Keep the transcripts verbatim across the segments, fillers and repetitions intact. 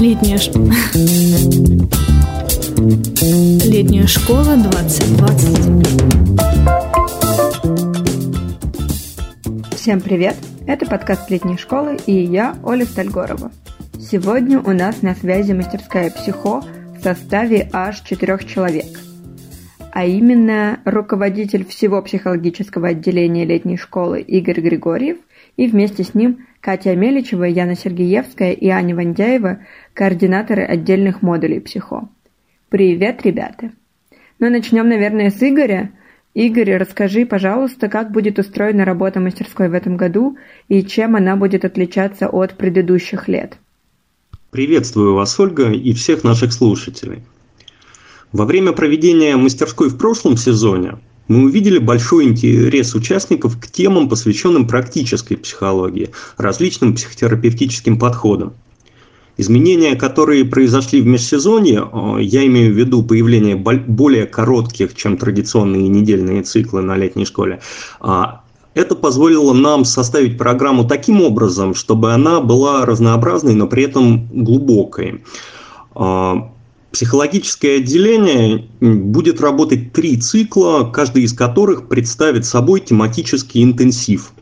Летняя школа. Летняя школа двадцать двадцать. Всем привет! Это подкаст Летней школы и я, Оля Стальгорова. Сегодня у нас на связи мастерская ПсихО в составе аж четырех человек. А именно руководитель всего психологического отделения Летней школы Игорь Григорьев и вместе с ним Катя Меличева, Яна Сергеевская и Аня Вандяева, координаторы отдельных модулей ПсихО. Привет, ребята! Ну, начнем, наверное, с Игоря. Игорь, расскажи, пожалуйста, как будет устроена работа мастерской в этом году и чем она будет отличаться от предыдущих лет. Приветствую вас, Ольга, и всех наших слушателей. Во время проведения мастерской в прошлом сезоне мы увидели большой интерес участников к темам, посвященным практической психологии, различным психотерапевтическим подходам. Изменения, которые произошли в межсезонье, я имею в виду появление более коротких, чем традиционные недельные циклы на Летней школе, это позволило нам составить программу таким образом, чтобы она была разнообразной, но при этом глубокой. Психологическое отделение будет работать три цикла, каждый из которых представит собой тематический интенсив.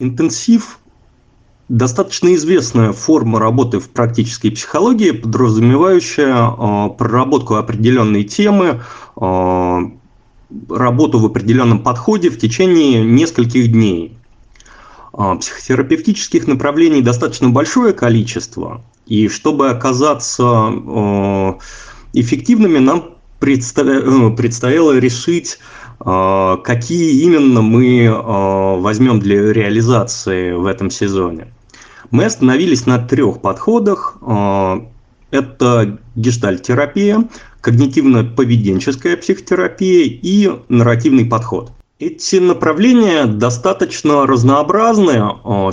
Интенсив – достаточно известная форма работы в практической психологии, подразумевающая э, проработку определенной темы, э, работу в определенном подходе в течение нескольких дней. Э, психотерапевтических направлений достаточно большое количество, и чтобы оказаться э, эффективными, нам предстоя... предстояло решить, какие именно мы возьмем для реализации в этом сезоне. Мы остановились на трех подходах. Это гештальт-терапия, когнитивно-поведенческая психотерапия и нарративный подход. Эти направления достаточно разнообразны,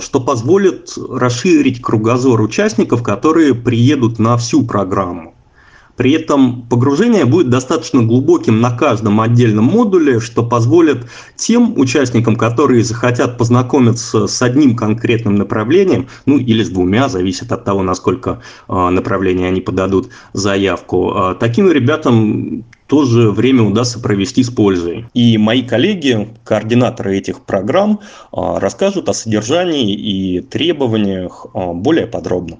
что позволит расширить кругозор участников, которые приедут на всю программу. При этом погружение будет достаточно глубоким на каждом отдельном модуле, что позволит тем участникам, которые захотят познакомиться с одним конкретным направлением, ну или с двумя, зависит от того, насколько э, направления они подадут заявку, э, таким ребятам тоже время удастся провести с пользой. И мои коллеги, координаторы этих программ, э, расскажут о содержании и требованиях э, более подробно.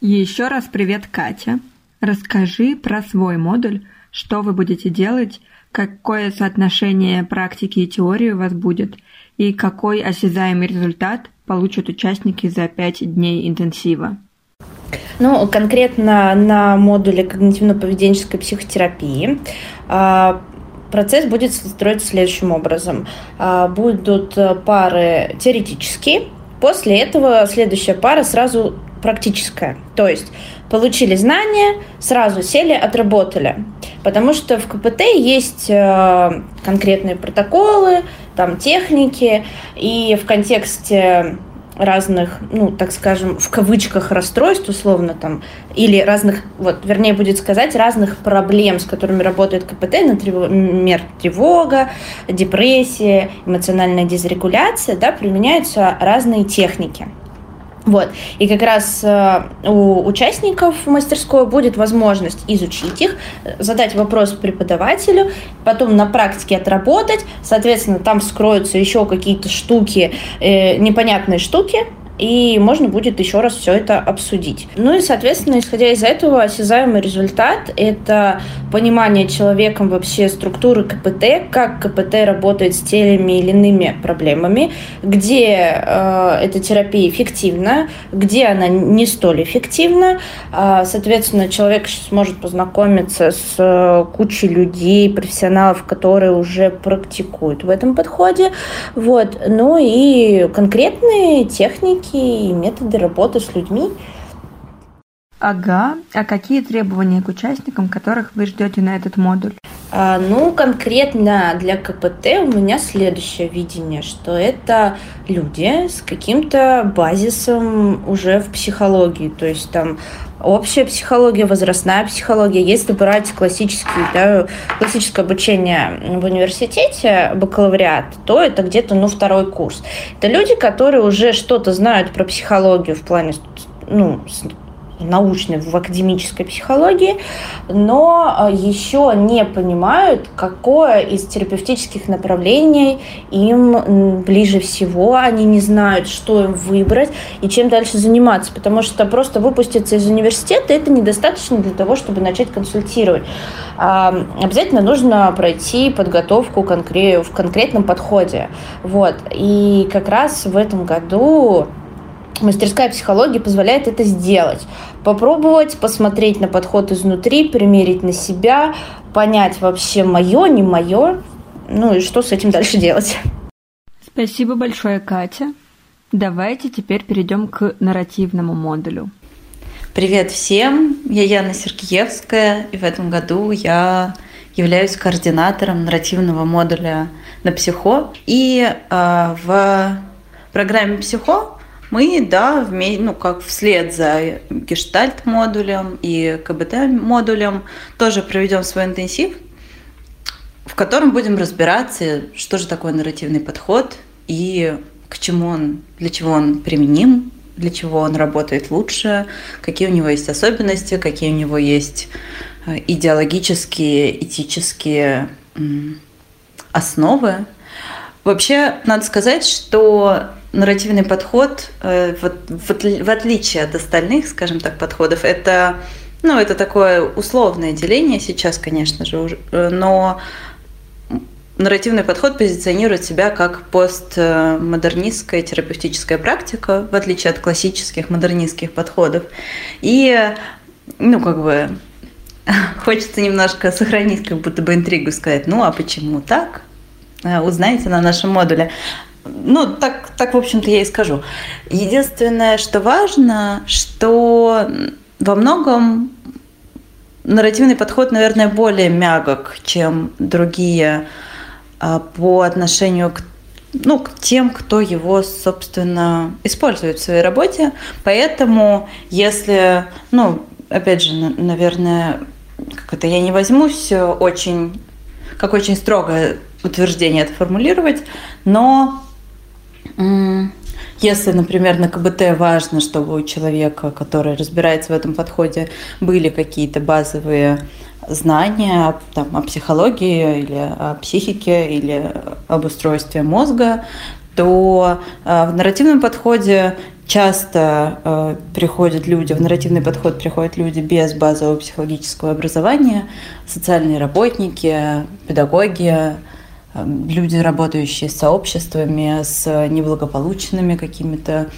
Еще раз привет, Катя. Расскажи про свой модуль, что вы будете делать, какое соотношение практики и теории у вас будет, и какой осязаемый результат получат участники за пять дней интенсива. Ну, конкретно на модуле когнитивно-поведенческой психотерапии процесс будет строиться следующим образом. Будут пары теоретические, после этого следующая пара сразу практическая, то есть получили знания, сразу сели, отработали. Потому что в ка пэ тэ есть конкретные протоколы, там техники, и в контексте разных, ну, так скажем, в кавычках расстройств, условно, там, или разных, вот, вернее, будет сказать, разных проблем, с которыми работает ка пэ тэ, например, тревога, депрессия, эмоциональная дисрегуляция, да, применяются разные техники. Вот. И как раз у участников мастерской будет возможность изучить их, задать вопрос преподавателю, потом на практике отработать, соответственно, там вскроются еще какие-то штуки, непонятные штуки, и можно будет еще раз все это обсудить. Ну и, соответственно, исходя из этого, осязаемый результат – это понимание человеком вообще структуры ка пэ тэ, как ка пэ тэ работает с теми или иными проблемами, где э, эта терапия эффективна, где она не столь эффективна. Э, соответственно, человек сможет познакомиться с э, кучей людей, профессионалов, которые уже практикуют в этом подходе. Вот. Ну и конкретные техники и методы работы с людьми. Ага, а какие требования к участникам, которых вы ждете на этот модуль? А, ну, конкретно для ка пэ тэ у меня следующее видение, что это люди с каким-то базисом уже в психологии, то есть там общая психология, возрастная психология. Если брать классические, да, классическое обучение в университете, бакалавриат, то это где-то, ну, второй курс. Это люди, которые уже что-то знают про психологию в плане, ну, научной, в академической психологии, но еще не понимают, какое из терапевтических направлений им ближе всего. Они не знают, что им выбрать и чем дальше заниматься, потому что просто выпуститься из университета – это недостаточно для того, чтобы начать консультировать. Обязательно нужно пройти подготовку в конкретном подходе. Вот. И как раз в этом году мастерская психологии позволяет это сделать. Попробовать, посмотреть на подход изнутри, примерить на себя, понять вообще мое, не мое, ну и что с этим дальше делать. Спасибо большое, Катя. Давайте теперь перейдем к нарративному модулю. Привет всем, я Яна Сергеевская, и в этом году я являюсь координатором нарративного модуля на ПсихО. И э, в программе ПсихО мы, да, ну, как вслед за гештальт-модулем и ка бэ тэ-модулем тоже проведем свой интенсив, в котором будем разбираться, что же такое нарративный подход и к чему он, для чего он применим, для чего он работает лучше, какие у него есть особенности, какие у него есть идеологические, этические основы. Вообще, надо сказать, что нарративный подход, в отличие от остальных, скажем так, подходов, это, ну, это такое условное деление сейчас, конечно же, но нарративный подход позиционирует себя как постмодернистская терапевтическая практика, в отличие от классических модернистских подходов. И, ну, как бы, хочется немножко сохранить как будто бы интригу, сказать, ну, а почему так? Узнаете на нашем модуле. Ну, так, так, в общем-то, я и скажу. Единственное, что важно, что во многом нарративный подход, наверное, более мягок, чем другие по отношению к, ну, к тем, кто его, собственно, использует в своей работе. Поэтому, если, ну, опять же, наверное, как это, я не возьмусь очень, как очень строгое утверждение это формулировать, но... Если, например, на ка бэ тэ важно, чтобы у человека, который разбирается в этом подходе, были какие-то базовые знания там, о психологии или о психике или об устройстве мозга, то в нарративном подходе часто приходят люди, в нарративный подход приходят люди без базового психологического образования, социальные работники, педагоги, люди, работающие с сообществами, с неблагополучными какими-то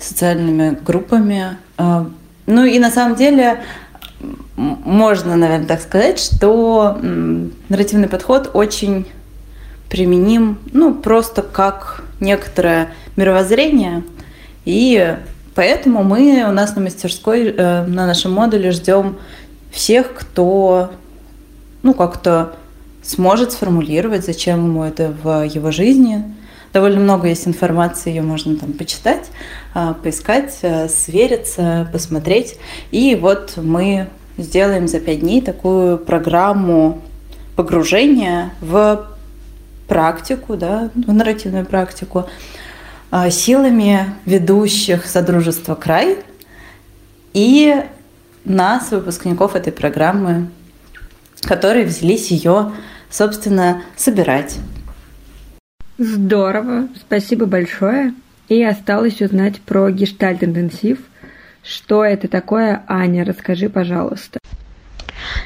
социальными группами. Ну и на самом деле можно, наверное, так сказать, что нарративный подход очень применим, ну, просто как некоторое мировоззрение. И поэтому мы у нас на мастерской, на нашем модуле ждем всех, кто, ну, как-то сможет сформулировать, зачем ему это в его жизни. Довольно много есть информации, ее можно там почитать, поискать, свериться, посмотреть. И вот мы сделаем за пять дней такую программу погружения в практику, да, в нарративную практику силами ведущих Содружества «Край» и нас, выпускников этой программы, которые взялись ее, собственно, собирать. Здорово, спасибо большое. И осталось узнать про гештальт-интенсив. Что это такое, Аня, расскажи, пожалуйста.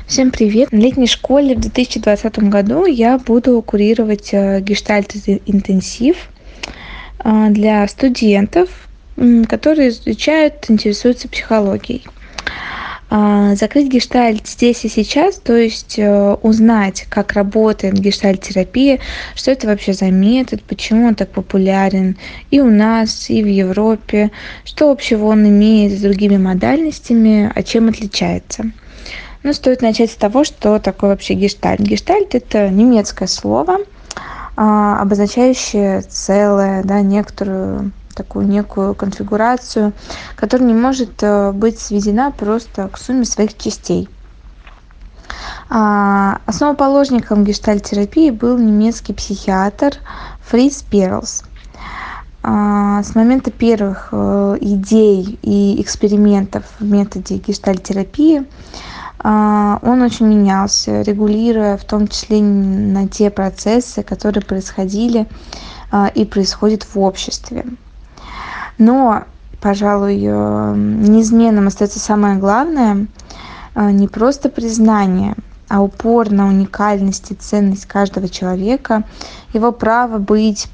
Всем привет! На летней школе в две тысячи двадцатом году я буду курировать гештальт-интенсив для студентов, которые изучают, интересуются психологией. Закрыть гештальт здесь и сейчас, то есть узнать, как работает гештальт-терапия, что это вообще за метод, почему он так популярен и у нас, и в Европе, что общего он имеет с другими модальностями, а чем отличается. Но стоит начать с того, что такое вообще гештальт. Гештальт – это немецкое слово, обозначающее целое, да, некоторую... такую некую конфигурацию, которая не может быть сведена просто к сумме своих частей. Основоположником гештальт-терапии был немецкий психиатр Фриц Перлс. С момента первых идей и экспериментов в методе гештальтерапии он очень менялся, регулируя в том числе на те процессы, которые происходили и происходят в обществе. Но, пожалуй, неизменным остается самое главное – не просто признание, а упор на уникальность и ценность каждого человека, его право быть,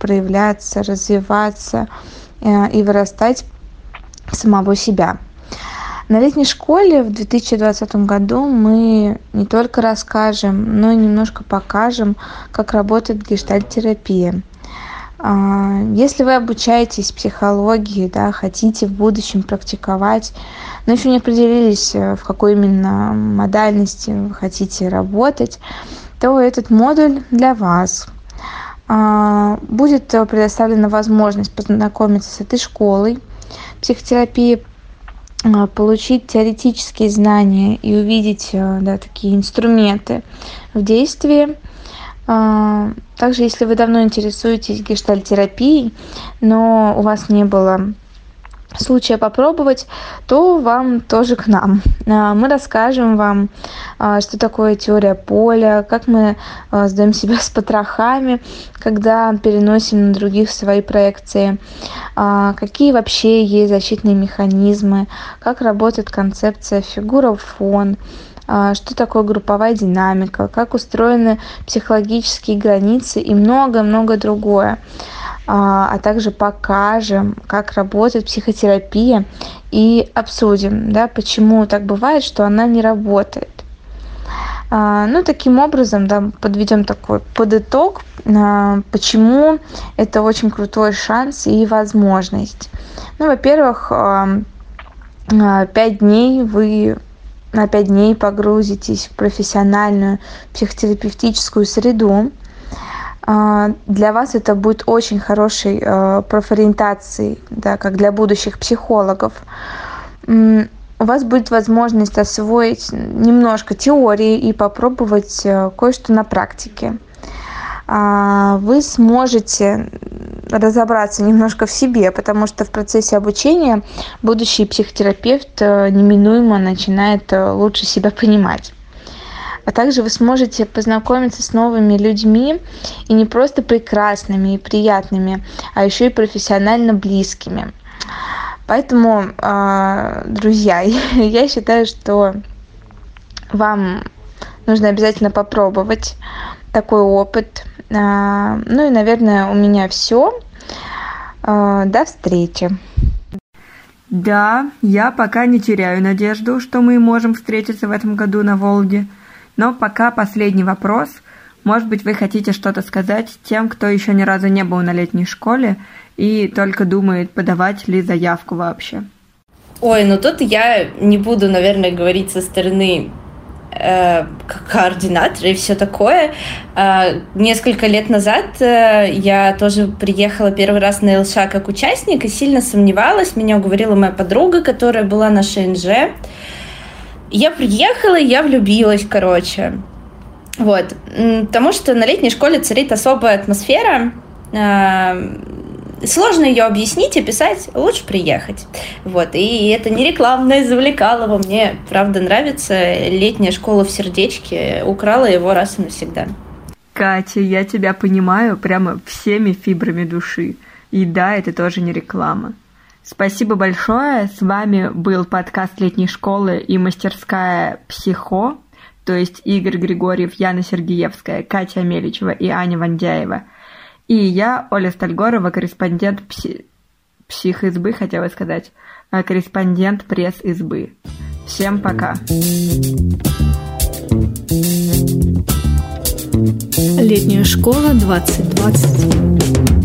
проявляться, развиваться и вырастать самого себя. На летней школе в две тысячи двадцатом году мы не только расскажем, но и немножко покажем, как работает гештальтерапия. Если вы обучаетесь психологии, да, хотите в будущем практиковать, но еще не определились, в какой именно модальности вы хотите работать, то этот модуль для вас. Будет предоставлена возможность познакомиться с этой школой психотерапии, получить теоретические знания и увидеть, да, такие инструменты в действии. Также, если вы давно интересуетесь гештальтерапией, но у вас не было случая попробовать, то вам тоже к нам. Мы расскажем вам, что такое теория поля, как мы сдаем себя с потрохами, когда переносим на других свои проекции, какие вообще есть защитные механизмы, как работает концепция фигура фон, что такое групповая динамика, как устроены психологические границы и много-много другое. А также покажем, как работает психотерапия, и обсудим, да, почему так бывает, что она не работает. Ну, таким образом, да, подведем такой подытог, почему это очень крутой шанс и возможность. Ну, во-первых, пять дней вы... На пять дней погрузитесь в профессиональную психотерапевтическую среду. Для вас это будет очень хорошей профориентацией, да, как для будущих психологов. У вас будет возможность освоить немножко теории и попробовать кое-что на практике. Вы сможете разобраться немножко в себе, потому что в процессе обучения будущий психотерапевт неминуемо начинает лучше себя понимать. А также вы сможете познакомиться с новыми людьми, и не просто прекрасными и приятными, а еще и профессионально близкими. Поэтому, друзья, я считаю, что вам нужно обязательно попробовать такой опыт. Ну и, наверное, у меня все. До встречи. Да, я пока не теряю надежду, что мы можем встретиться в этом году на Волге. Но пока последний вопрос. Может быть, вы хотите что-то сказать тем, кто еще ни разу не был на летней школе и только думает, подавать ли заявку вообще? Ой, ну тут я не буду, наверное, говорить со стороны координаторы и все такое. Несколько лет назад я тоже приехала первый раз на эл ша как участник и сильно сомневалась. Меня уговорила моя подруга, которая была на ШНЖ. Я приехала, и я влюбилась, короче. Вот. Потому что на летней школе царит особая атмосфера. Сложно ее объяснить, описать, лучше приехать. Вот. И это не рекламное завлекалово. Мне, правда, нравится. Летняя школа в сердечке. Украла его раз и навсегда. Катя, я тебя понимаю прямо всеми фибрами души. И да, это тоже не реклама. Спасибо большое. С вами был подкаст летней школы и мастерская «ПсихО», то есть Игорь Григорьев, Яна Сергеевская, Катя Меличева и Аня Вандяева. И я, Оля Стальгорова, корреспондент пси... психизбы, хотела сказать, корреспондент пресс-избы. Всем пока. Летняя школа двадцать двадцать.